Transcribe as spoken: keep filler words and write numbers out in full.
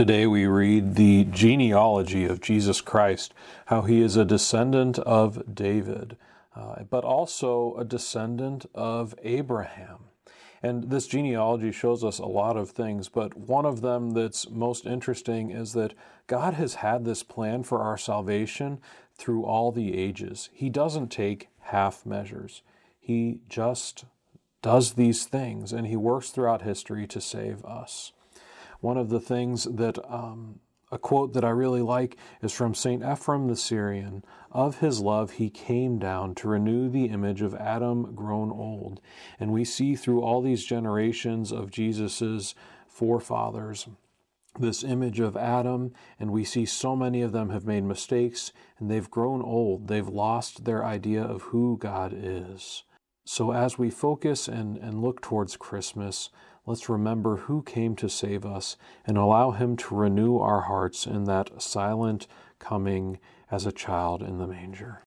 Today we read the genealogy of Jesus Christ, how he is a descendant of David, uh, but also a descendant of Abraham. And this genealogy shows us a lot of things, but one of them that's most interesting is that God has had this plan for our salvation through all the ages. He doesn't take half measures. He just does these things, and he works throughout history to save us. One of the things that, um, a quote that I really like is from Saint Ephraim the Syrian. Of his love he came down to renew the image of Adam grown old. And we see through all these generations of Jesus's forefathers this image of Adam, and we see so many of them have made mistakes, and they've grown old. They've lost their idea of who God is. So as we focus and, and look towards Christmas, let's remember who came to save us and allow him to renew our hearts in that silent coming as a child in the manger.